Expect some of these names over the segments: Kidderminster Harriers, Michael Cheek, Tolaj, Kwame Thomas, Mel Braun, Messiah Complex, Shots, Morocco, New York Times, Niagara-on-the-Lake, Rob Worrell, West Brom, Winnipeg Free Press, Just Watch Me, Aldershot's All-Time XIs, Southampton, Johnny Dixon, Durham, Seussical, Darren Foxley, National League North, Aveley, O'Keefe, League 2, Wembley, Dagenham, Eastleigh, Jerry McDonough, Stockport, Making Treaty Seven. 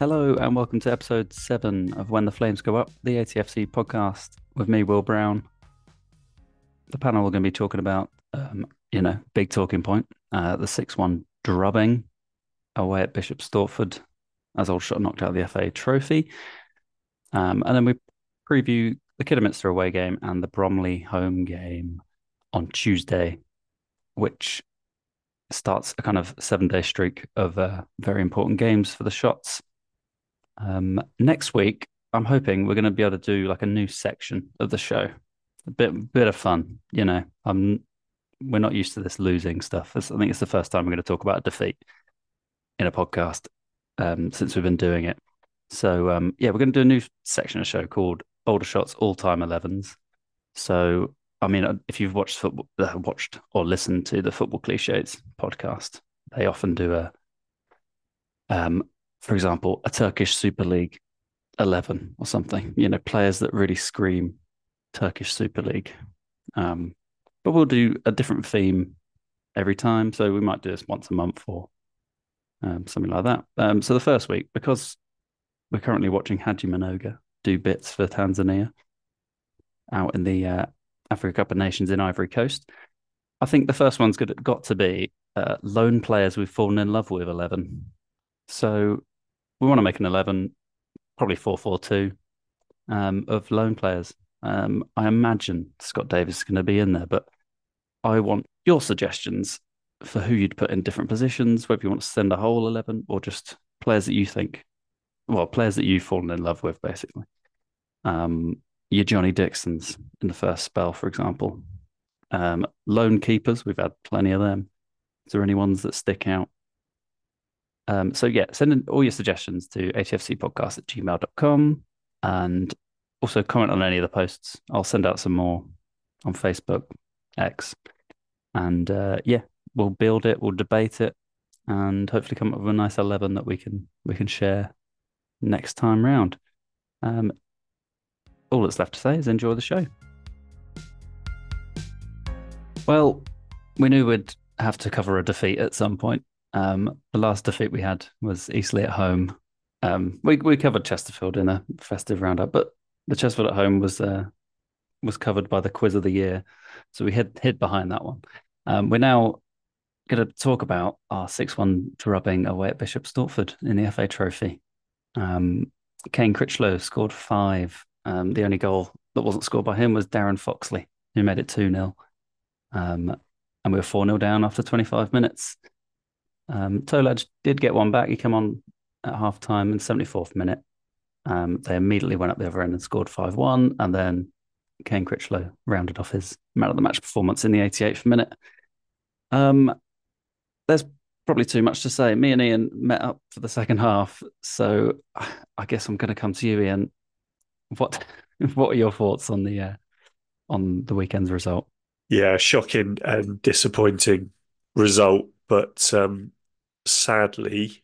Hello and welcome to episode 7 of When the Flames Go Up, the ATFC podcast with me, Will Brown. The panel we're going to be talking about, big talking point, the 6-1 drubbing away at Bishop's Stortford as Aldershot knocked out the FA Trophy. And then we preview the Kidderminster away game and the Bromley home game on Tuesday, which starts a kind of 7-day streak of very important games for the Shots. Next week, I'm hoping we're going to be able to do like a new section of the show, a bit of fun. You know, we're not used to this losing stuff. I think it's the first time we're going to talk about a defeat in a podcast since we've been doing it. So we're going to do a new section of the show called Aldershot's All-Time 11s. So, I mean, if you've watched or listened to the Football Clichés podcast, they often do for example, a Turkish Super League 11 or something, you know, players that really scream Turkish Super League. But we'll do a different theme every time. So we might do this once a month or something like that. So the first week, because we're currently watching Hajji Mnoga do bits for Tanzania out in the Africa Cup of Nations in Ivory Coast, I think the first one's got to be lone players we've fallen in love with 11. So we want to make an 11, probably 4-4-2, of lone players. I imagine Scott Davis is going to be in there, but I want your suggestions for who you'd put in different positions, whether you want to send a whole 11 or just players that you think, well, players that you've fallen in love with, basically. Your Johnny Dixons in the first spell, for example. Lone keepers, we've had plenty of them. Is there any ones that stick out? Send in all your suggestions to atfcpodcast@gmail.com and also comment on any of the posts. I'll send out some more on Facebook, X. And we'll build it, we'll debate it, and hopefully come up with a nice 11 that we can share next time round. All that's left to say is enjoy the show. Well, we knew we'd have to cover a defeat at some point. The last defeat we had was Eastleigh at home. We covered Chesterfield in a festive roundup, but the Chesterfield at home was covered by the quiz of the year, so we hid behind that one. We're now going to talk about our 6-1 drubbing away at Bishop's Stortford in the FA Trophy. Kane Critchlow scored 5. The only goal that wasn't scored by him was Darren Foxley, who made it 2-0, and we were 4-0 down after 25 minutes. Tolaj did get one back. He came on at half time in the 74th minute. They immediately went up the other end and scored 5-1. And then Kane Critchlow rounded off his man of the match performance in the 88th minute. There's probably too much to say. Me and Ian met up for the second half. So I guess I'm going to come to you, Ian. What are your thoughts on the weekend's result? Yeah, shocking and disappointing result. But sadly,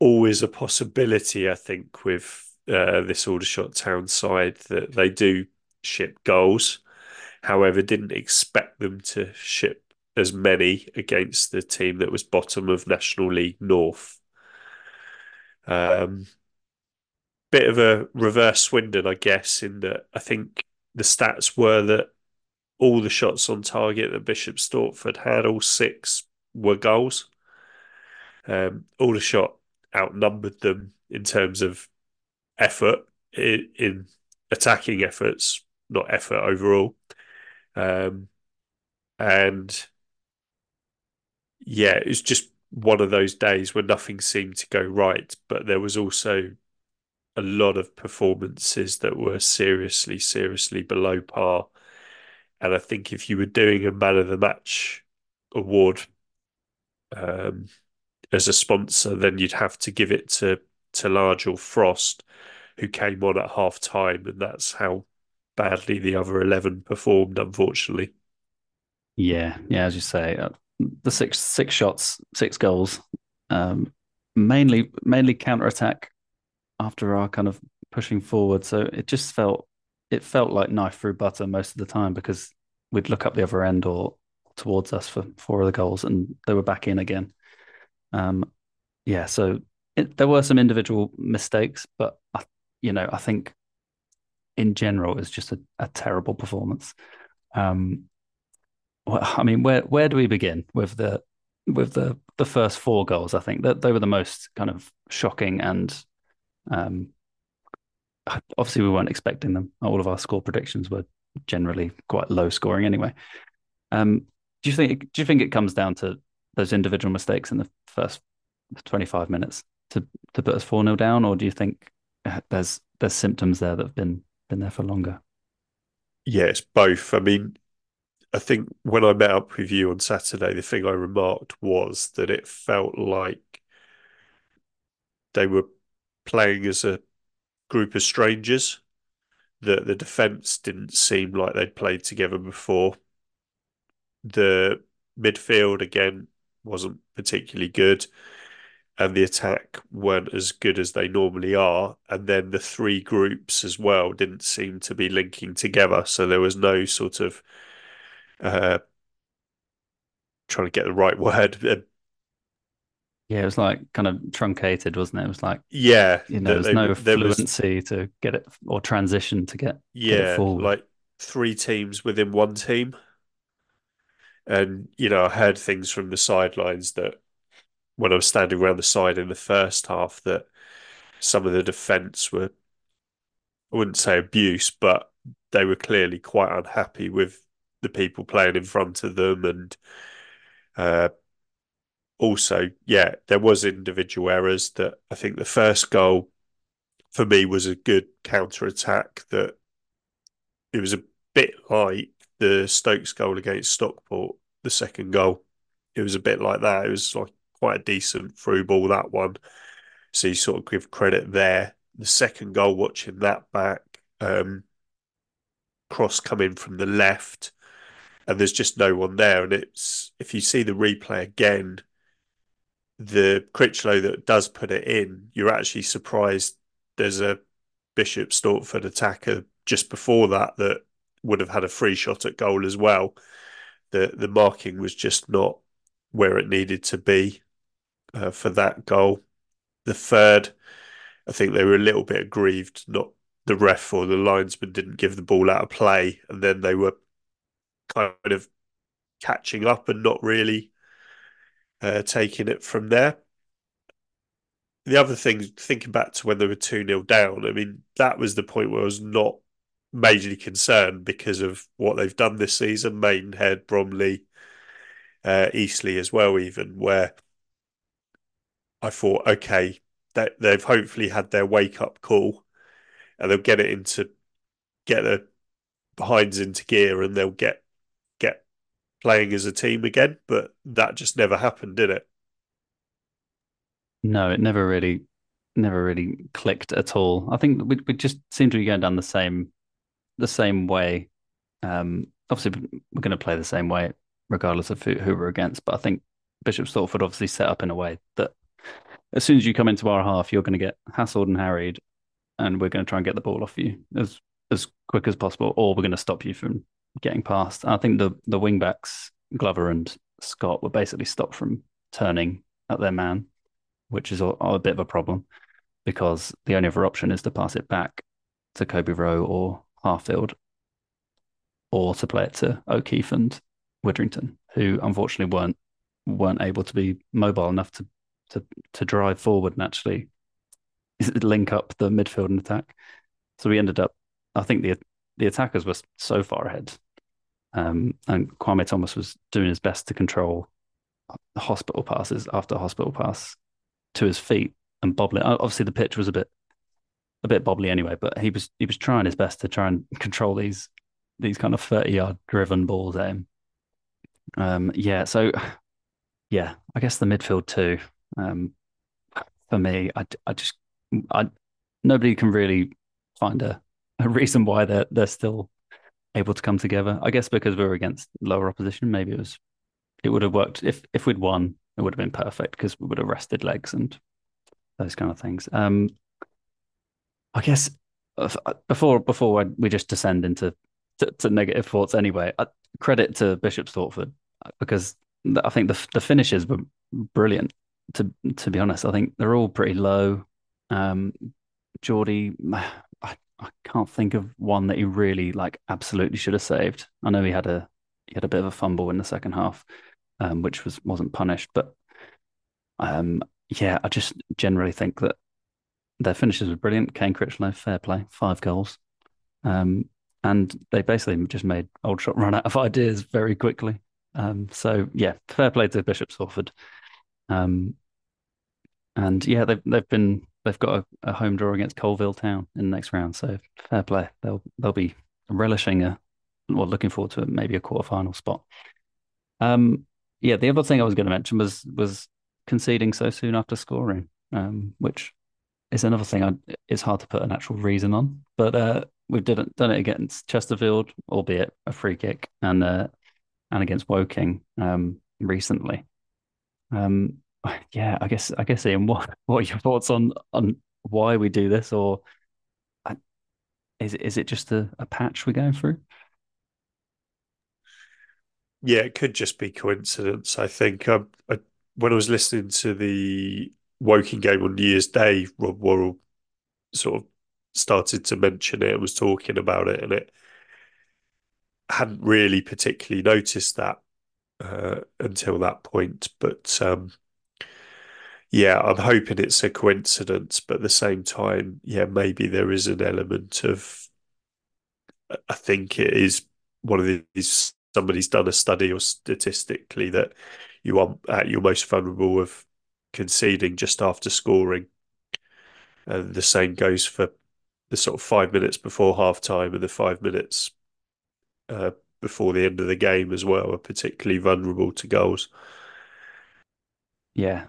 always a possibility, I think, with this Aldershot Town side that they do ship goals. However, didn't expect them to ship as many against the team that was bottom of National League North. Bit of a reverse Swindon, I guess, in that I think the stats were that all the shots on target that Bishop's Stortford had, all 6, were goals. Aldershot outnumbered them in terms of effort, in attacking efforts, not effort overall. It was just one of those days where nothing seemed to go right, but there was also a lot of performances that were seriously, seriously below par. And I think if you were doing a Man of the Match award as a sponsor, then you'd have to give it to Large or Frost, who came on at half-time, and that's how badly the other 11 performed, unfortunately. Yeah, as you say, the six shots, 6 goals, mainly counter-attack after our kind of pushing forward. So it just felt like knife through butter most of the time, because we'd look up the other end or towards us for 4 of the goals and they were back in again. yeah, so there were some individual mistakes, but I think in general it was just a terrible performance. Where do we begin with the first four goals? I think that they were the most kind of shocking, and obviously we weren't expecting them. All of our score predictions were generally quite low scoring anyway. Do you think it comes down to those individual mistakes in the first 25 minutes to put us 4-0 down, or do you think there's symptoms there that have been there for longer? Yeah, it's both. I mean, I think when I met up with you on Saturday, the thing I remarked was that it felt like they were playing as a group of strangers, that the defence didn't seem like they'd played together before. The midfield, again, wasn't particularly good, and the attack weren't as good as they normally are. And then the three groups as well didn't seem to be linking together. So there was no sort of, trying to get the right word. Yeah, it was like kind of truncated, wasn't it? It was like, there was no fluency to get it, or transition to get it forward. Like three teams within one team. And, I heard things from the sidelines that when I was standing around the side in the first half, that some of the defence were, I wouldn't say abuse, but they were clearly quite unhappy with the people playing in front of them. And also, there was individual errors. That I think the first goal for me was a good counter-attack, that it was a bit like the Stokes goal against Stockport, the second goal. It was a bit like that. It was like quite a decent through ball, that one. So you sort of give credit there. The second goal, watching that back, cross coming from the left, and there's just no one there. And it's, if you see the replay again, the Critchlow that does put it in, you're actually surprised there's a Bishop's Stortford attacker just before that would have had a free shot at goal as well. The marking was just not where it needed to be for that goal. The third, I think they were a little bit aggrieved, not the ref or the linesman didn't give the ball out of play, and then they were kind of catching up and not really taking it from there. The other thing, thinking back to when they were 2-0 down, I mean, that was the point where I was not majorly concerned because of what they've done this season. Maidenhead, Bromley, Eastleigh as well, even, where I thought, okay, that they've hopefully had their wake-up call and they'll get their behinds into gear and they'll get playing as a team again. But that just never happened, did it? No, it never really clicked at all. I think we just seem to be going down the same way. Obviously, we're going to play the same way regardless of who we're against. But I think Bishop's Stortford obviously set up in a way that as soon as you come into our half, you're going to get hassled and harried, and we're going to try and get the ball off you as quick as possible, or we're going to stop you from getting past. And I think the wing-backs, Glover and Scott, were basically stopped from turning at their man, which is a bit of a problem because the only other option is to pass it back to Kobe Rowe or Harfield, or to play it to O'Keefe and Widdrington, who unfortunately weren't able to be mobile enough to drive forward and actually link up the midfield and attack. So we ended up, I think the attackers were so far ahead, and Kwame Thomas was doing his best to control hospital passes after hospital pass to his feet and bobbling. Obviously, the pitch was a bit bobbly anyway, but he was trying his best to try and control these kind of 30-yard driven balls at him. I guess the midfield too. For me, I nobody can really find a reason why they're still able to come together. I guess because we were against lower opposition, maybe it would have worked if we'd won. It would have been perfect because we would have rested legs and those kind of things. I guess before we just descend into negative thoughts anyway, credit to Bishop's Stortford, because I think the finishes were brilliant. to be honest. I think they're all pretty low. Geordie, I can't think of one that he really absolutely should have saved. I know he had a bit of a fumble in the second half, which wasn't punished. But yeah, I just generally think that their finishes were brilliant. Kane Critchlow, fair play, 5 goals. And they basically just made Aldershot run out of ideas very quickly. So yeah, fair play to Bishop's Stortford. And yeah, they've got a home draw against Colville Town in the next round. So fair play. They'll be relishing looking forward to maybe a quarterfinal spot. Yeah, the other thing I was going to mention was conceding so soon after scoring, which is another thing it's hard to put an actual reason on. But we've done it against Chesterfield, albeit a free kick, and against Woking recently. Yeah, I guess Ian, what are your thoughts on why we do this, or is it just a patch we're going through? Yeah, it could just be coincidence. I think when I was listening to the Woking game on New Year's Day, Rob Worrell sort of started to mention it, was talking about it, and it hadn't really particularly noticed that until that point. But yeah, I'm hoping it's a coincidence, but at the same time, yeah, maybe there is an element of, I think it is one of these, somebody's done a study or statistically that you are at your most vulnerable of conceding just after scoring. And the same goes for the sort of 5 minutes before half time and the 5 minutes before the end of the game as well are particularly vulnerable to goals. Yeah,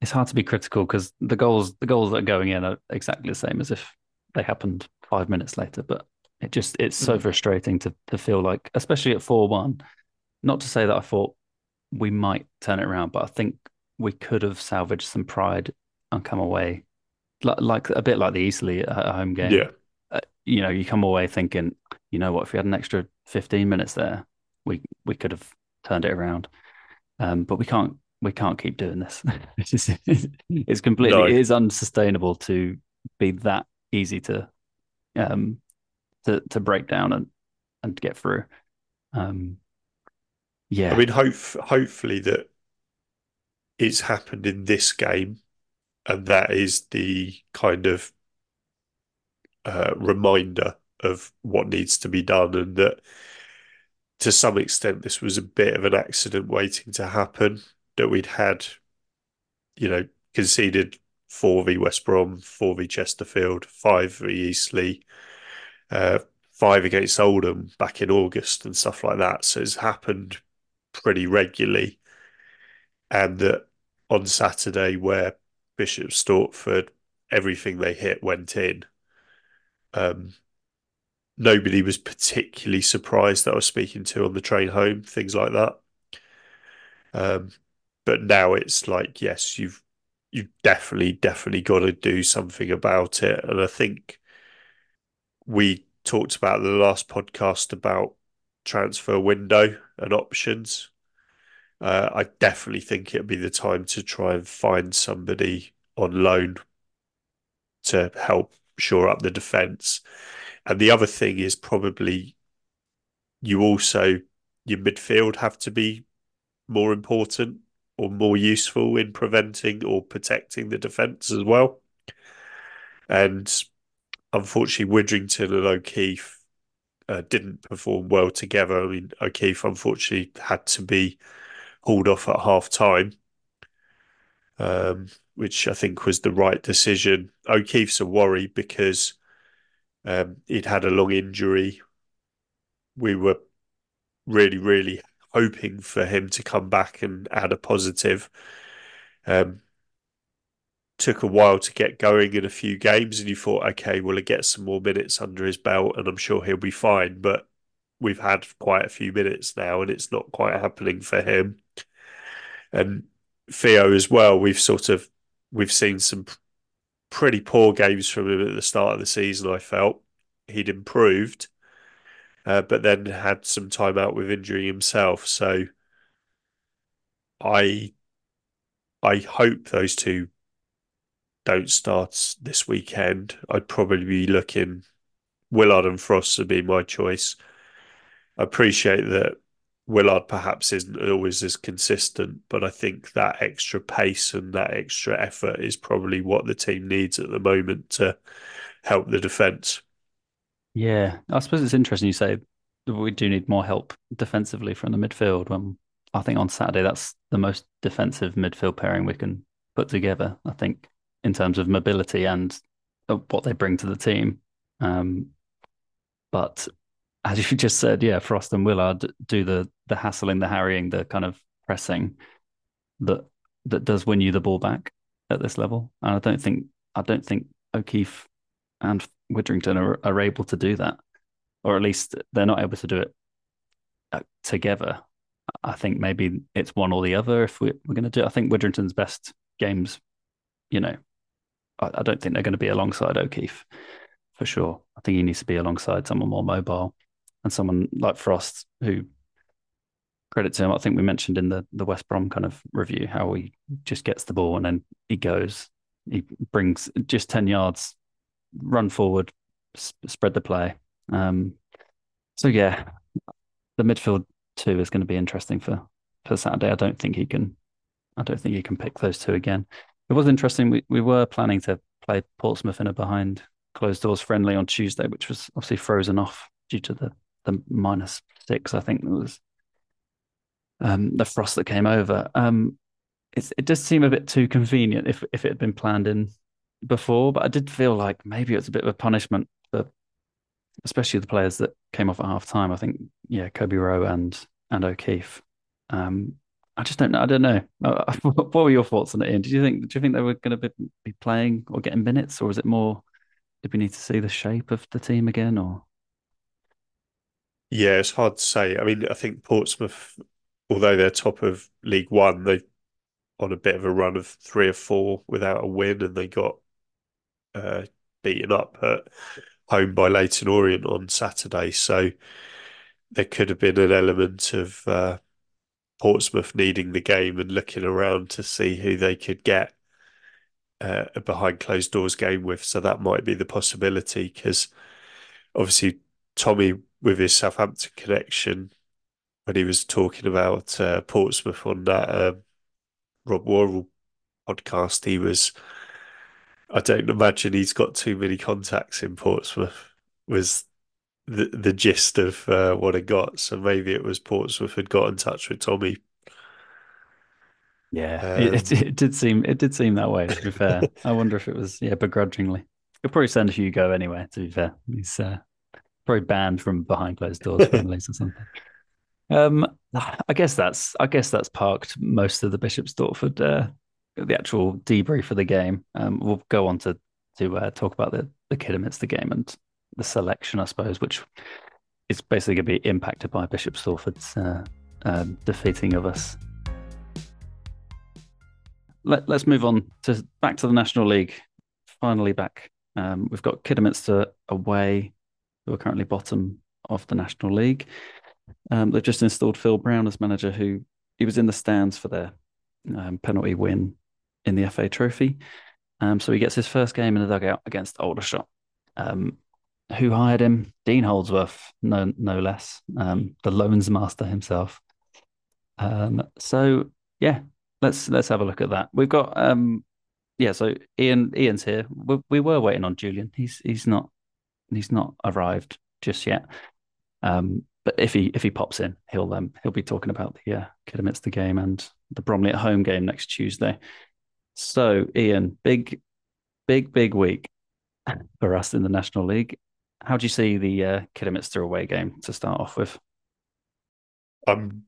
it's hard to be critical because the goals that are going in are exactly the same as if they happened 5 minutes later. But it's so frustrating to feel like, especially at 4-1, not to say that I thought we might turn it around, but I think we could have salvaged some pride and come away like a bit like the Eastleigh at home game. Yeah. You come away thinking, you know what, if we had an extra 15 minutes there, we could have turned it around. But we can't keep doing this. It's completely, it is unsustainable to be that easy to break down and get through. Yeah, I mean, hopefully that it's happened in this game, and that is the kind of reminder of what needs to be done, and that to some extent this was a bit of an accident waiting to happen, that we'd had, conceded 4v West Brom, 4v Chesterfield, 5v Eastleigh, 5 against Oldham back in August and stuff like that. So it's happened pretty regularly. And that on Saturday, where Bishop's Stortford, everything they hit went in. Nobody was particularly surprised that I was speaking to on the train home, things like that. But now it's like, yes, you've definitely got to do something about it. And I think we talked about in the last podcast about transfer window and options. I definitely think it'd be the time to try and find somebody on loan to help shore up the defence. And the other thing is probably your midfield have to be more important or more useful in preventing or protecting the defence as well. And unfortunately, Widdrington and O'Keefe didn't perform well together. I mean, O'Keefe unfortunately had to be hauled off at half time, which I think was the right decision. O'Keefe's a worry because he'd had a long injury. We were really, really hoping for him to come back and add a positive. Took a while to get going in a few games, and you thought, okay, well, he gets some more minutes under his belt and I'm sure he'll be fine. But we've had quite a few minutes now and it's not quite happening for him. And Theo as well, we've seen some pretty poor games from him at the start of the season. I felt he'd improved, but then had some time out with injury himself. So I I hope those two don't start this weekend. I'd probably be looking, Willard and Frost would be my choice. I appreciate that Willard perhaps isn't always as consistent, but I think that extra pace and that extra effort is probably what the team needs at the moment to help the defence. Yeah, I suppose it's interesting you say we do need more help defensively from the midfield. When I think on Saturday, that's the most defensive midfield pairing we can put together, I think, in terms of mobility and what they bring to the team. But as you just said, yeah, Frost and Willard do the hassling, the harrying, the kind of pressing that does win you the ball back at this level. And I don't think O'Keefe and Widdrington are able to do that, or at least they're not able to do it together. I think maybe it's one or the other if we're going to do it. I think Widdrington's best games, I don't think they're going to be alongside O'Keefe for sure. I think he needs to be alongside someone more mobile. And someone like Frost, who, credit to him, I think we mentioned in the West Brom kind of review how he just gets the ball and then he goes. He brings just 10 yards, run forward, spread the play. So, yeah, the midfield two is going to be interesting for Saturday. I don't think he can pick those two again. It was interesting. We were planning to play Portsmouth in a behind closed doors friendly on Tuesday, which was obviously frozen off due to the -6, I think it was, the frost that came over. It does seem a bit too convenient if it had been planned in before, but I did feel like maybe it's a bit of a punishment for especially the players that came off at half time. I think, yeah, Kobe Rowe and O'Keefe. I just don't know. I don't know. What were your thoughts on it, Ian? Do you think they were going to be playing or getting minutes, or is it more? Did we need to see the shape of the team again, or? Yeah, it's hard to say. I mean, I think Portsmouth, although they're top of League One, they're on a bit of a run of 3 or 4 without a win, and they got beaten up at home by Leyton Orient on Saturday. So there could have been an element of Portsmouth needing the game and looking around to see who they could get a behind-closed-doors game with. So that might be the possibility, because obviously Tommy, with his Southampton connection, when he was talking about Portsmouth on that Rob Worrell podcast, he was, I don't imagine he's got too many contacts in Portsmouth, was the gist of what I got. So maybe it was Portsmouth had got in touch with Tommy. Yeah, it did seem that way, to be fair. I wonder if it was, begrudgingly. He'll probably send Hugo anyway, to be fair. He's probably banned from behind closed doors families or something. I guess that's parked most of the Bishop's Stortford, the actual debrief of the game. We'll go on to talk about the Kidderminster game and the selection, I suppose, which is basically going to be impacted by Bishop's Stortford's defeating of us. Let's move on back to the National League. Finally back. We've got Kidderminster away, who are currently bottom of the National League. They've just installed Phil Brown as manager, who he was in the stands for their penalty win in the FA Trophy. So he gets his first game in the dugout against Aldershot. Who hired him? Dean Holdsworth, no less. The loans master himself. So, yeah, let's have a look at that. We've got, so Ian's here. We were waiting on Julian. He's not arrived just yet. But if he pops in, he'll be talking about the Kidderminster game and the Bromley at home game next Tuesday. So Ian, big week for us in the National League. How do you see the Kidderminster away game to start off with? I'm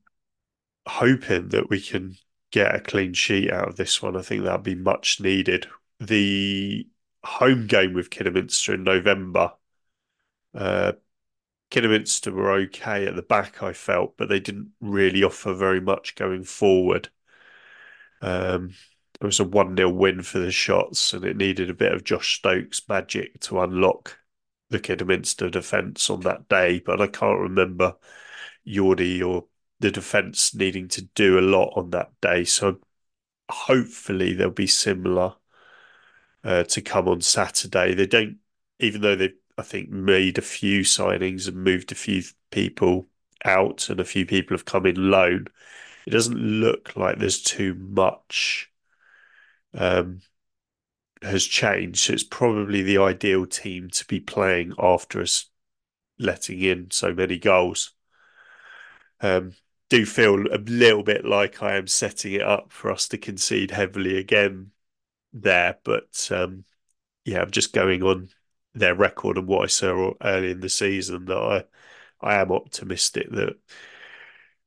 hoping that we can get a clean sheet out of this one. I think that'd be much needed. The home game with Kidderminster in November. Kidderminster were okay at the back, I felt, but they didn't really offer very much going forward. It was a 1-0 win for the Shots, and it needed a bit of Josh Stokes' magic to unlock the Kidderminster defence on that day, but I can't remember Yordi or the defence needing to do a lot on that day, so hopefully they'll be similar to come on Saturday. They don't, even though they've, I think, made a few signings and moved a few people out and a few people have come in loan, it doesn't look like there's too much has changed. So it's probably the ideal team to be playing after us letting in so many goals. Do feel a little bit like I am setting it up for us to concede heavily again there, but yeah, I'm just going on their record and what I saw early in the season that I am optimistic that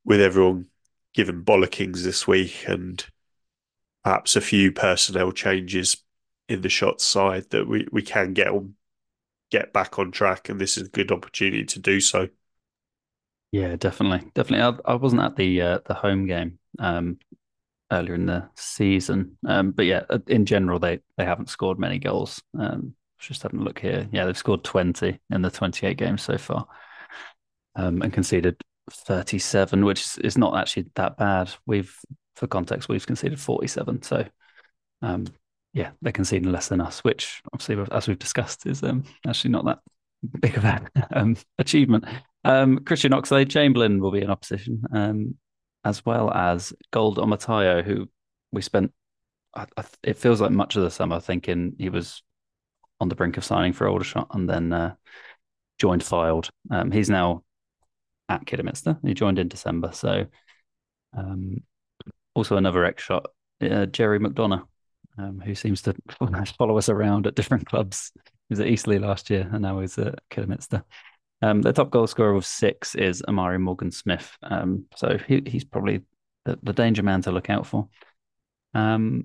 with everyone given bollockings this week and perhaps a few personnel changes in the shot side, that we can get back on track, and this is a good opportunity to do so. Yeah, definitely. I wasn't at the home game earlier in the season, but yeah, in general they haven't scored many goals. Just having a look here, yeah, they've scored 20 in the 28 games so far, and conceded 37, which is not actually that bad. For context, we've conceded 47, so yeah, they're conceding less than us, which obviously, as we've discussed, is actually not that big of an achievement. Christian Oxlade-Chamberlain will be in opposition, as well as Gold Omatayo, who we spent, it feels like much of the summer thinking he was on the brink of signing for Aldershot, and then joined Fylde. He's now at Kidderminster. He joined in December. So also another ex-shot, Jerry McDonough, who seems to follow us around at different clubs. He was at Eastleigh last year and now he's at Kidderminster. The top goal scorer with 6 is Amari Morgan-Smith. So he's probably the danger man to look out for. Yeah,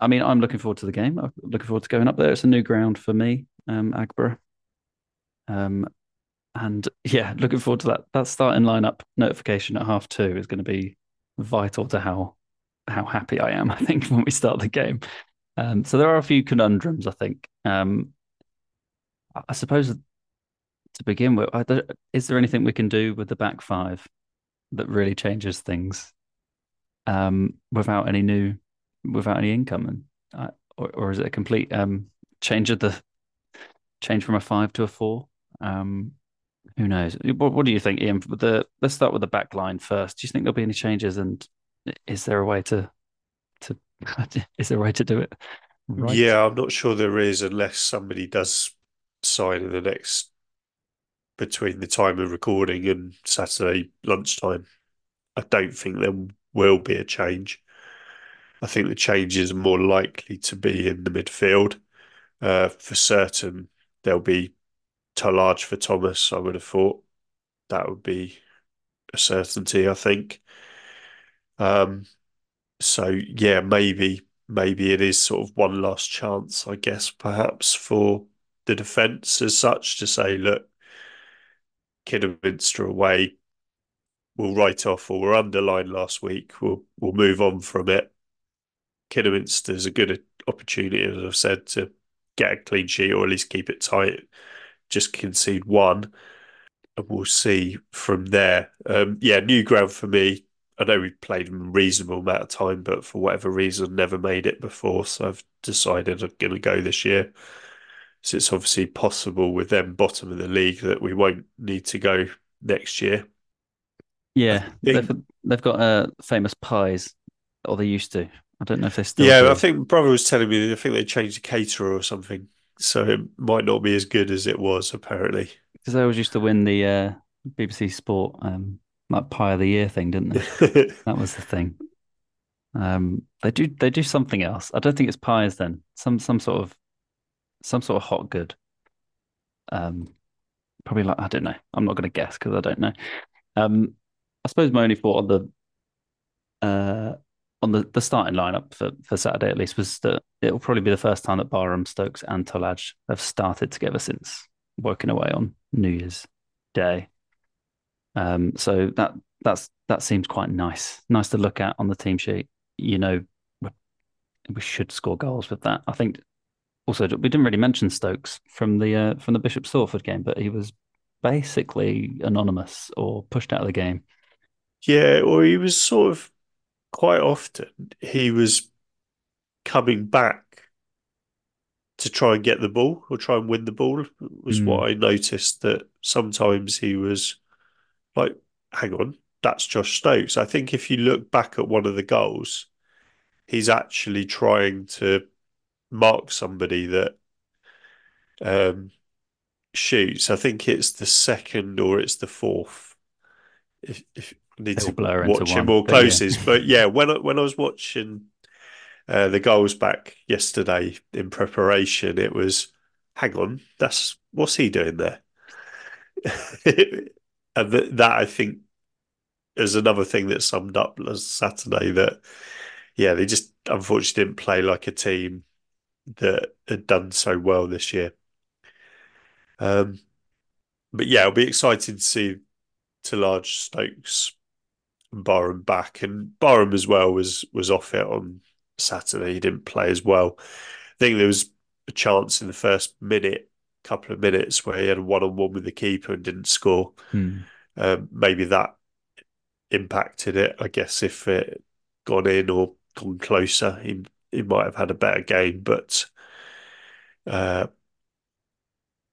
I mean, I'm looking forward to the game. I'm looking forward to going up there. It's a new ground for me, Agborough. And yeah, looking forward to that. That starting lineup notification at 2:30 is going to be vital to how happy I am, I think, when we start the game. So there are a few conundrums, I think. I suppose to begin with, is there anything we can do with the back five that really changes things without any new... without any income, and or is it a complete change from a 5 to a 4? Who knows? What do you think, Ian? Let's start with the back line first. Do you think there'll be any changes, and is there a way to is there a way to do it? Right? Yeah, I'm not sure there is, unless somebody does sign in the next between the time of recording and Saturday lunchtime. I don't think there will be a change. I think the changes are more likely to be in the midfield. For certain, there'll be Tallage for Thomas, I would have thought. That would be a certainty, I think. So, yeah, maybe it is sort of one last chance, I guess, perhaps, for the defence as such to say, look, Kidderminster away, we'll write off, or we're underlined last week, we'll move on from it. Kidderminster is a good opportunity, as I've said, to get a clean sheet or at least keep it tight. Just concede one, and we'll see from there. Yeah, new ground for me. I know we've played a reasonable amount of time, but for whatever reason, never made it before. So I've decided I'm going to go this year. So it's obviously possible with them bottom of the league that we won't need to go next year. Yeah, they've got famous pies, or they used to. I don't know if they still... Yeah, do. I think my brother was telling me that I think they changed the caterer or something, so it might not be as good as it was, apparently. Because they always used to win the BBC Sport, that Pie of the Year thing, didn't they? That was the thing. They do something else. I don't think it's pies then. Some sort of hot good. Probably like, I don't know. I'm not going to guess because I don't know. I suppose my only thought on the starting lineup for Saturday, at least, was that it'll probably be the first time that Barham, Stokes and Tolaj have started together since Woking away on New Year's Day. So that seems quite nice. Nice to look at on the team sheet. You know, we should score goals with that. I think also we didn't really mention Stokes from the Bishop's Stortford game, but he was basically anonymous or pushed out of the game. Yeah, or he was sort of quite often he was coming back to try and get the ball or try and win the ball, was what I noticed, that sometimes he was like, hang on, that's Josh Stokes. I think if you look back at one of the goals, he's actually trying to mark somebody that shoots. I think it's the second or it's the fourth. If I need It'll to watch him more closest. Yeah. But yeah, when I was watching the goals back yesterday in preparation, it was, hang on, that's what's he doing there? And that I think is another thing that summed up last Saturday, that yeah, they just unfortunately didn't play like a team that had done so well this year. But yeah, it'll be exciting to see Large, Stokes and Barham back, and Barham as well was off it on Saturday. He didn't play as well. I think there was a chance in the first couple of minutes where he had a one-on-one with the keeper and didn't score. Maybe that impacted it. I guess if it gone in or gone closer, he might have had a better game, but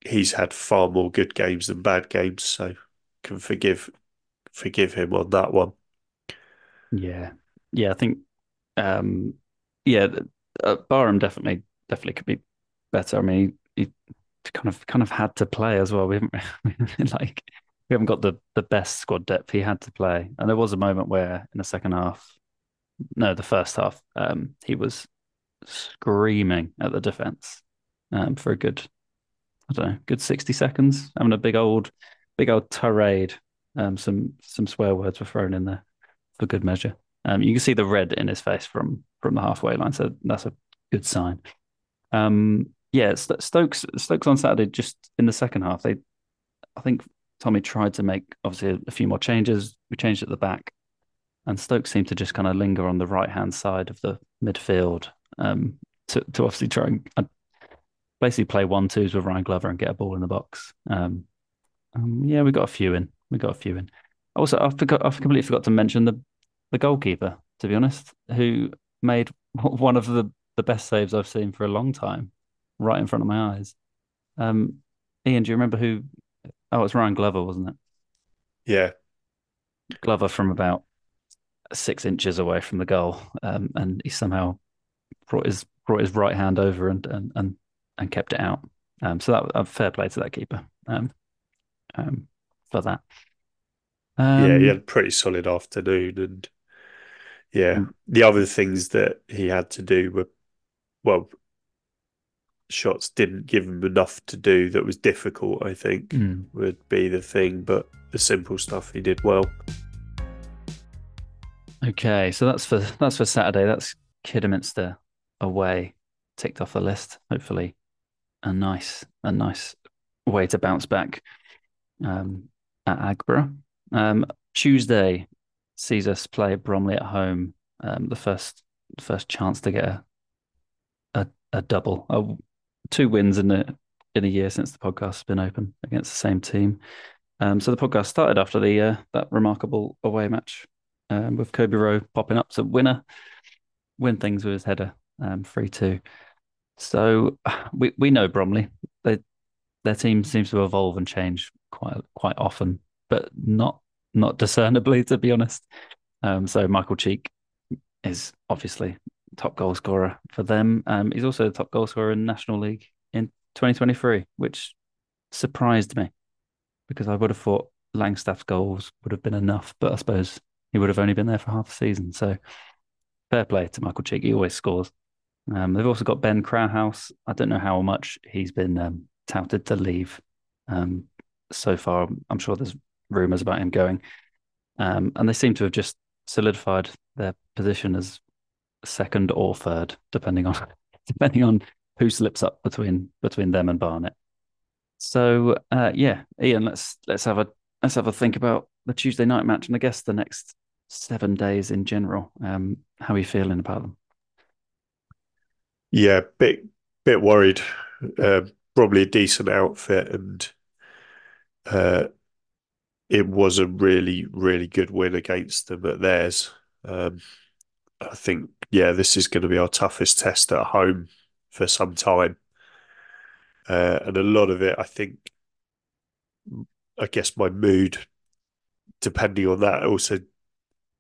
he's had far more good games than bad games, so can forgive him on that one. Yeah I think Barham definitely could be better. I mean, he kind of had to play as well. We haven't got the best squad depth. He had to play, and there was a moment where in the first half he was screaming at the defence for a good 60 seconds, having a big old tirade. Some swear words were thrown in there for good measure. You can see the red in his face from the halfway line, so that's a good sign. Stokes on Saturday, just in the second half, I think Tommy tried to make obviously a few more changes. We changed at the back, and Stokes seemed to just kind of linger on the right hand side of the midfield to obviously try and basically play 1-2s with Ryan Glover and get a ball in the box. We got a few in. Also, I completely forgot to mention the goalkeeper, to be honest, who made one of the best saves I've seen for a long time, right in front of my eyes. Ian, do you remember who? Oh, it's Ryan Glover, wasn't it? Yeah. Glover from about 6 inches away from the goal, and he somehow brought his right hand over and kept it out. So that fair play to that keeper. For that. He had a pretty solid afternoon, and the other things that he had to do were, shots didn't give him enough to do that was difficult, I think, would be the thing, but the simple stuff he did well. Okay, so that's for Saturday. That's Kidderminster away, ticked off the list. Hopefully a nice way to bounce back at Agborough. Tuesday sees us play Bromley at home. The first chance to get a double, 2 wins in a year since the podcast has been open against the same team. So the podcast started after the that remarkable away match with Kobe Rowe popping up to win things with his header, 3-2. So we know Bromley. Their team seems to evolve and change quite often, but not discernibly, to be honest. So Michael Cheek is obviously top goal scorer for them. He's also the top goal scorer in the National League in 2023, which surprised me, because I would have thought Langstaff's goals would have been enough, but I suppose he would have only been there for half a season. So fair play to Michael Cheek. He always scores. They've also got Ben Crowhouse. I don't know how much he's been touted to leave so far. I'm sure there's rumours about him going. And they seem to have just solidified their position as second or third, depending on who slips up between them and Barnet. So Ian, let's have a think about the Tuesday night match, and I guess the next 7 days in general. How are you feeling about them? Yeah, bit worried. Probably a decent outfit, and it was a really, really good win against them at theirs. I think, yeah, this is going to be our toughest test at home for some time. And a lot of it, I think, I guess my mood, depending on that, also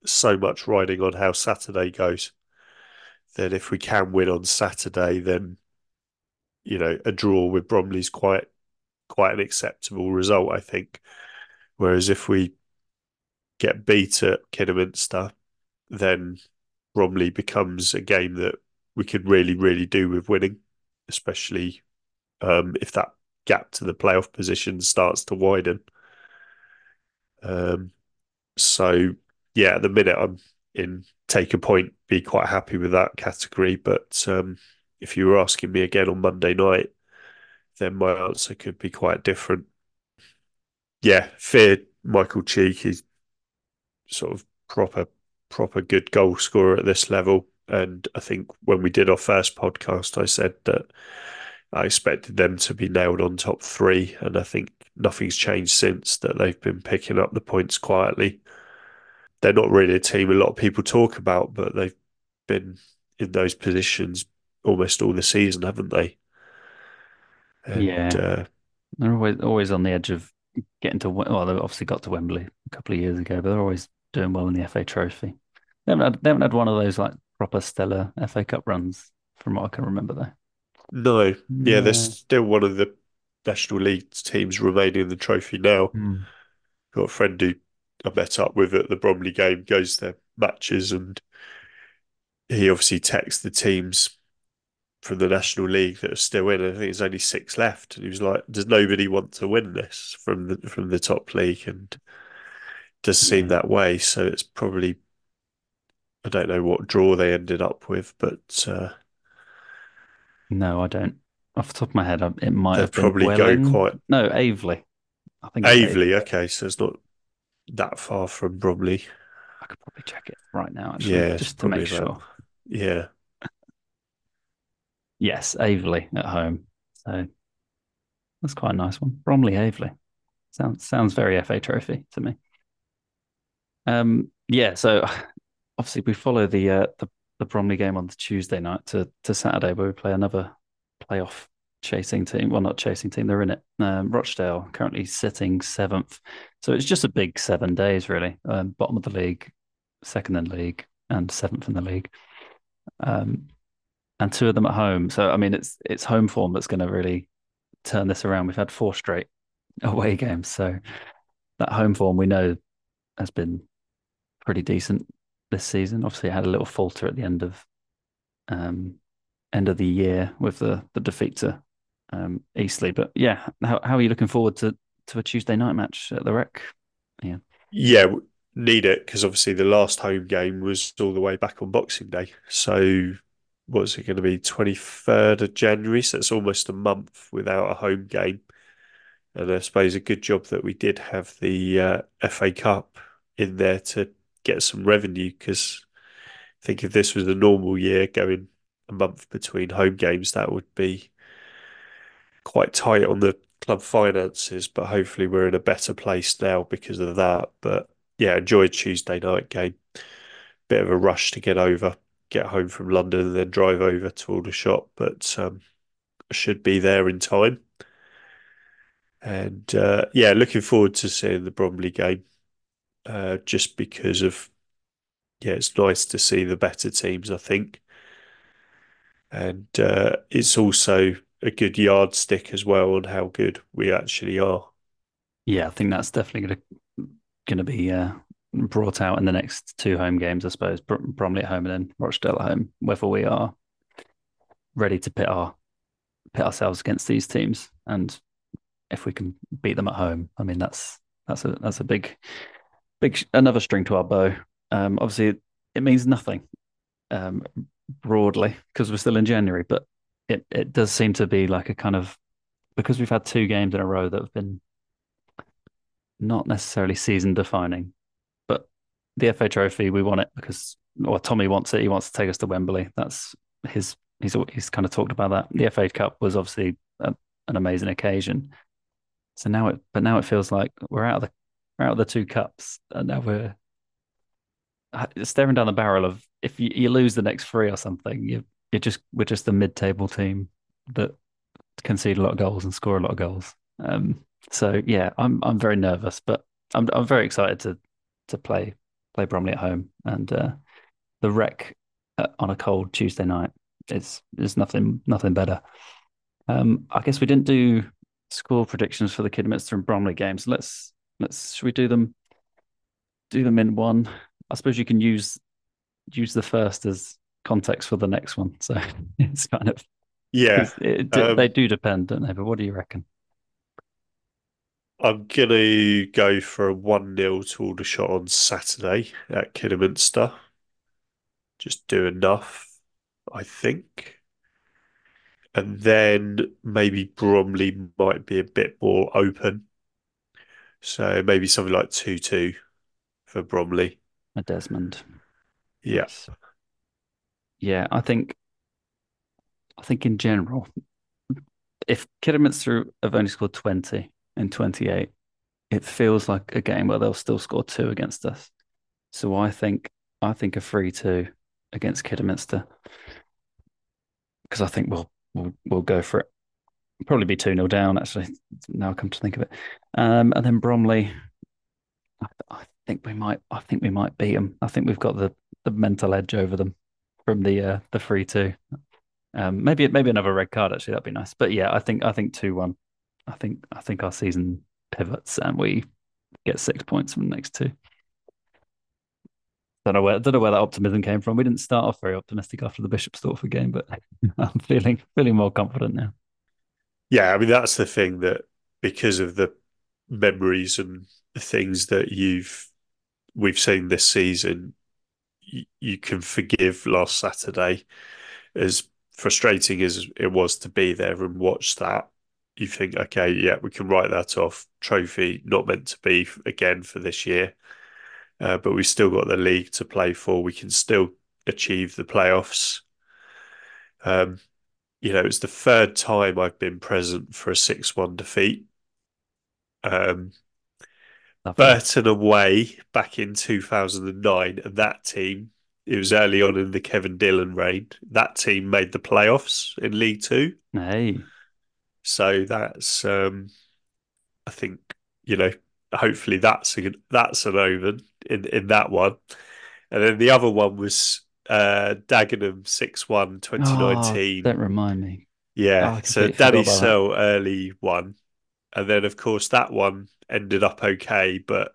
so much riding on how Saturday goes. That if we can win on Saturday, then, you know, a draw with Bromley's quite an acceptable result, I think. Whereas if we get beat at Kidderminster, then Bromley becomes a game that we could really, really do with winning, especially if that gap to the playoff position starts to widen. So, yeah, at the minute I'm in take a point, be quite happy with that category. But if you were asking me again on Monday night, then my answer could be quite different. Yeah, fear Michael Cheek. He's sort of proper good goal scorer at this level. And I think when we did our first podcast, I said that I expected them to be nailed on top three. And I think nothing's changed since, that they've been picking up the points quietly. They're not really a team a lot of people talk about, but they've been in those positions almost all the season, haven't they? And, yeah. They're always on the edge of getting to... Well, they obviously got to Wembley a couple of years ago, but they're always doing well in the FA Trophy. They haven't had one of those like proper stellar FA Cup runs from what I can remember, though. No. Yeah, they're still one of the National League teams remaining in the trophy now. Mm. Got a friend who I met up with at the Bromley game, goes to their matches, and he obviously texts the teams from the National League that are still in. I think there's only 6 left. And he was like, does nobody want to win this from the top league? And it does seem that way. So it's probably, I don't know what draw they ended up with, but... no, I don't. Off the top of my head, it might have been Aveley. I think Aveley, okay. So it's not that far from Bromley. I could probably check it right now, actually, just to make sure. Yeah. Yes, Aveley at home. So that's quite a nice one. Bromley, Aveley. Sounds very FA Trophy to me. Yeah, so obviously we follow the Bromley game on the Tuesday night to Saturday, where we play another playoff chasing team. Well, not chasing team, they're in it. Rochdale, currently sitting 7th. So it's just a big 7 days, really. Bottom of the league, second in the league, and 7th in the league. And 2 of them at home. So, I mean, it's home form that's going to really turn this around. We've had 4 straight away games. So that home form we know has been pretty decent this season. Obviously, it had a little falter at the end of the year with the defeat to Eastleigh. But yeah, how are you looking forward to a Tuesday night match at the Rec? Yeah, need it, because obviously the last home game was all the way back on Boxing Day. So... what's it going to be, 23rd of January? So it's almost a month without a home game. And I suppose a good job that we did have the FA Cup in there to get some revenue, because I think if this was a normal year, going a month between home games, that would be quite tight on the club finances. But hopefully we're in a better place now because of that. But yeah, enjoy a Tuesday night game. Bit of a rush to get home from London and then drive over to Aldershot, but should be there in time. And yeah, looking forward to seeing the Bromley game, just because of, it's nice to see the better teams, I think. And it's also a good yardstick as well on how good we actually are. Yeah, I think that's definitely going to be... brought out in the next 2 home games, I suppose. Bromley at home and then Rochdale at home. Whether we are ready to pit ourselves against these teams, and if we can beat them at home, I mean that's a big another string to our bow. Obviously, it means nothing broadly because we're still in January, but it does seem to be like a kind of, because we've had 2 games in a row that have been not necessarily season defining. The FA Trophy, we want it because, Tommy wants it. He wants to take us to Wembley. That's his. He's kind of talked about that. The FA Cup was obviously an amazing occasion. So now it feels like we're out of the 2 cups, and now we're staring down the barrel of if you lose the next three or something, we're just a mid-table team that concede a lot of goals and score a lot of goals. So yeah, I'm very nervous, but I'm very excited to play Bromley at home, and the Wreck on a cold Tuesday night is nothing better. I guess we didn't do score predictions for the Kidderminster and Bromley games. Let's should we do them in one? I suppose you can use the first as context for the next one. So it's kind of they do depend, don't they? But what do you reckon? I'm going to go for a 1-0 to Aldershot on Saturday at Kidderminster. Just do enough, I think. And then maybe Bromley might be a bit more open. So maybe something like 2-2 for Bromley. A Desmond. Yes. Yeah, I think in general, if Kidderminster have only scored 20 in 28, it feels like a game where they'll still score 2 against us. So I think a 3-2 against Kidderminster, because I think we'll go for it. Probably be 2-0 down, actually, now I come to think of it. And then Bromley, I think we might beat them. I think we've got the mental edge over them from the 3-2. Maybe another red card, actually, that'd be nice. But yeah, I think 2-1. I think our season pivots and we get 6 points from the next 2. Don't know where that optimism came from. We didn't start off very optimistic after the Bishop's Stortford game, but I'm feeling more confident now. Yeah, I mean, that's the thing, that because of the memories and the things that we've seen this season, you can forgive last Saturday. As frustrating as it was to be there and watch that, you think, okay, yeah, we can write that off. Trophy not meant to be again for this year. But we've still got the league to play for. We can still achieve the playoffs. It's the third time I've been present for a 6-1 defeat. Burton away back in 2009, and that team, it was early on in the Kevin Dillon reign, that team made the playoffs in League Two. Hey. So that's, I think, hopefully that's an omen in that one. And then the other one was Dagenham 6-1 2019. Don't remind me. Yeah, so Danny Sell early one. And then, of course, that one ended up okay, but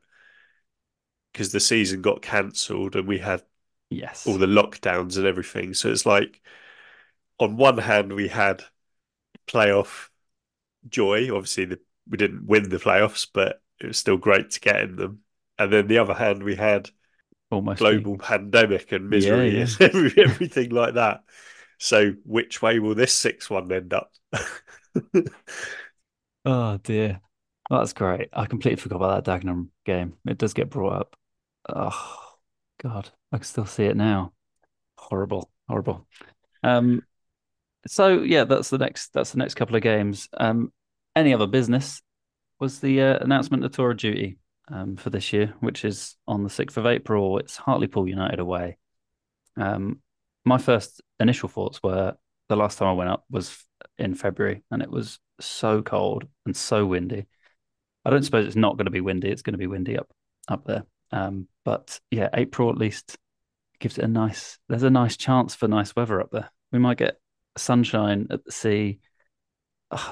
because the season got cancelled and we had all the lockdowns and everything. So it's like, on one hand, we had playoff joy. Obviously, we didn't win the playoffs, but it was still great to get in them. And then the other hand, we had almost global pandemic and misery and everything like that. So which way will this 6-1 end up? Oh, dear. Well, that's great. I completely forgot about that Dagenham game. It does get brought up. Oh, God. I can still see it now. Horrible. So yeah, that's the next couple of games. Any other business was the announcement of Tour of Duty for this year, which is on the 6th of April. It's Hartlepool United away. My first initial thoughts were, the last time I went up was in February, and it was so cold and so windy. I don't suppose it's not going to be windy. It's going to be windy up there. But yeah, April at least gives it there's a nice chance for nice weather up there. We might get sunshine at the sea,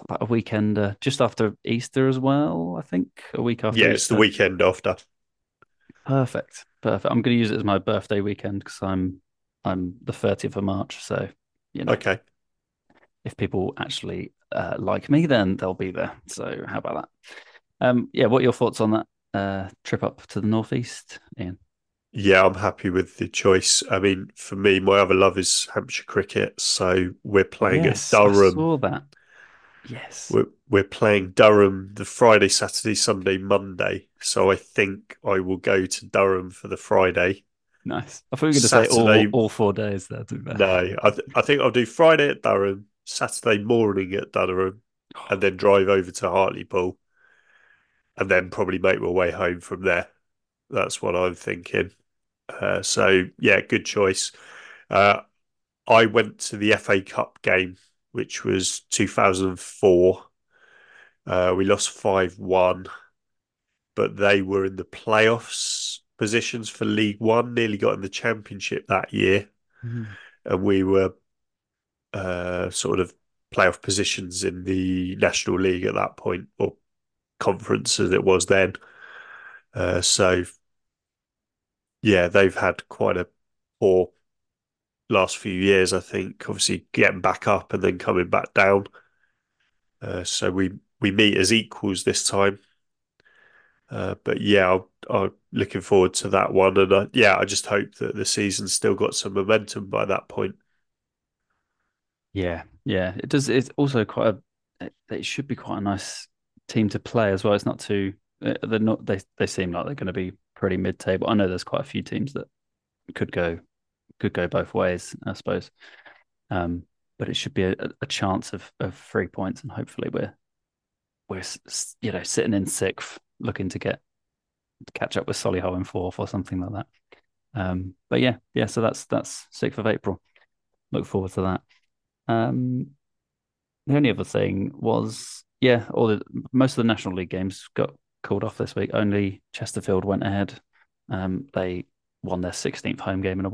like a weekend just after Easter as well, I think. A week after Easter. It's the weekend after. Perfect. I'm going to use it as my birthday weekend because I'm the 30th of March. So, okay. If people actually like me, then they'll be there. So how about that? What are your thoughts on that trip up to the northeast, Ian? Yeah, I'm happy with the choice. I mean, for me, my other love is Hampshire cricket. So we're playing at Durham. I saw that. Yes. We're playing Durham the Friday, Saturday, Sunday, Monday. So I think I will go to Durham for the Friday. Nice. I thought you were going to say all 4 days there. No, I think I'll do Friday at Durham, Saturday morning at Durham, and then drive over to Hartlepool, and then probably make my way home from there. That's what I'm thinking. So, yeah, good choice. I went to the FA Cup game, which was 2004. We lost 5-1, but they were in the playoffs positions for League One, nearly got in the Championship that year. Mm-hmm. And we were sort of playoff positions in the National League at that point, or conference as it was then. So, yeah, they've had quite a poor last few years, I think, obviously getting back up and then coming back down. So we meet as equals this time. But yeah, I'm looking forward to that one. And I just hope that the season's still got some momentum by that point. Yeah. It does. It's also quite it should be quite a nice team to play as well. It's not too, they seem like they're going to be pretty mid-table. I know there's quite a few teams that could go both ways, I suppose. But it should be a chance of 3 points, and hopefully we're sitting in sixth, looking to catch up with Solihull in fourth or something like that. But yeah. So that's 6th of April. Look forward to that. The only other thing was, most of the National League games got called off this week. Only Chesterfield went ahead. They won their 16th home game in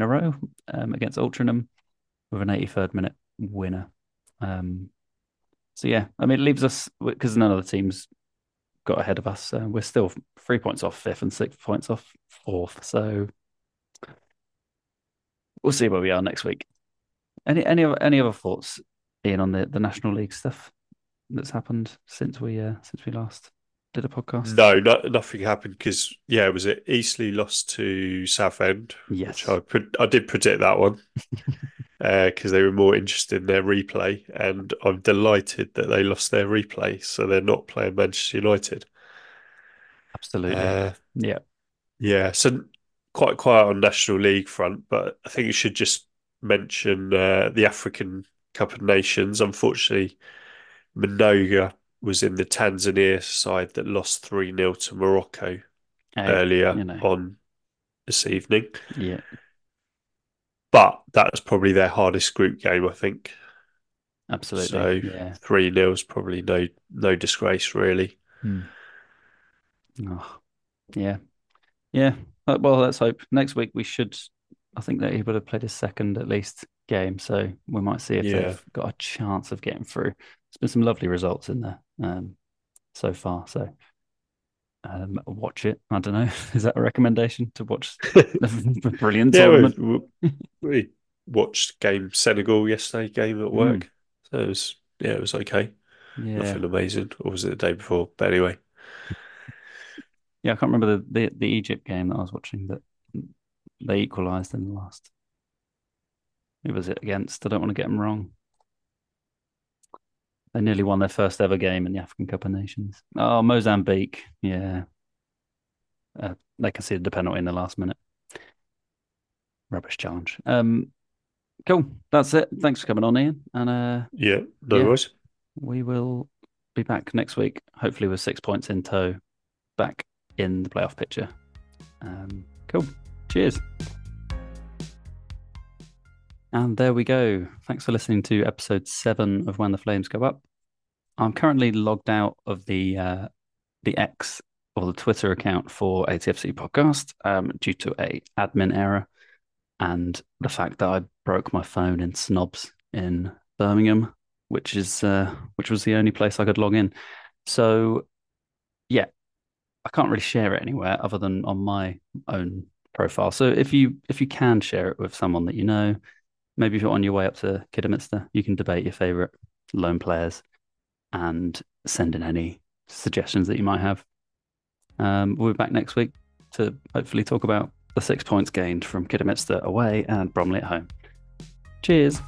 a row against Altrincham with an 83rd minute winner. So yeah, I mean, it leaves us, because none of the teams got ahead of us. We're still 3 points off 5th and 6 points off 4th. So we'll see where we are next week. Any other thoughts, Ian, on the National League stuff that's happened since we last did a podcast? No, nothing happened because Eastleigh lost to Southend. Yes, which I did predict that one because they were more interested in their replay, and I'm delighted that they lost their replay, so they're not playing Manchester United. Absolutely, yeah. So quite quiet on National League front, but I think you should just mention the African Cup of Nations. Unfortunately, Mnoga was in the Tanzania side that lost 3-0 to Morocco earlier on this evening. Yeah, but that was probably their hardest group game, I think. Absolutely. So 3-0 is probably no disgrace, really. Yeah. Well, let's hope next week we should. I think that he would have played his second at least game, so we might see if they've got a chance of getting through. There's been some lovely results in there so far, so watch it. I don't know. Is that a recommendation to watch? The brilliant tournament. We watched game Senegal yesterday, game at work. So it was okay. Yeah. Nothing amazing. Or was it the day before? But anyway. Yeah, I can't remember the Egypt game that I was watching that they equalised in the last. Who was it against? I don't want to get them wrong. They nearly won their first ever game in the African Cup of Nations. Oh, Mozambique. Yeah. They conceded the penalty in the last minute. Rubbish challenge. Cool. That's it. Thanks for coming on, Ian. And no worries. We will be back next week, hopefully with 6 points in tow, back in the playoff picture. Cool. Cheers. And there we go. Thanks for listening to episode 7 of When the Flames Go Up. I'm currently logged out of the X, or the Twitter account, for ATFC Podcast due to a admin error and the fact that I broke my phone in Snobs in Birmingham, which was the only place I could log in. So, yeah, I can't really share it anywhere other than on my own profile. So if you can share it with someone that you know, maybe if you're on your way up to Kidderminster, you can debate your favourite loan players and send in any suggestions that you might have. We'll be back next week to hopefully talk about the 6 points gained from Kidderminster away and Bromley at home. Cheers.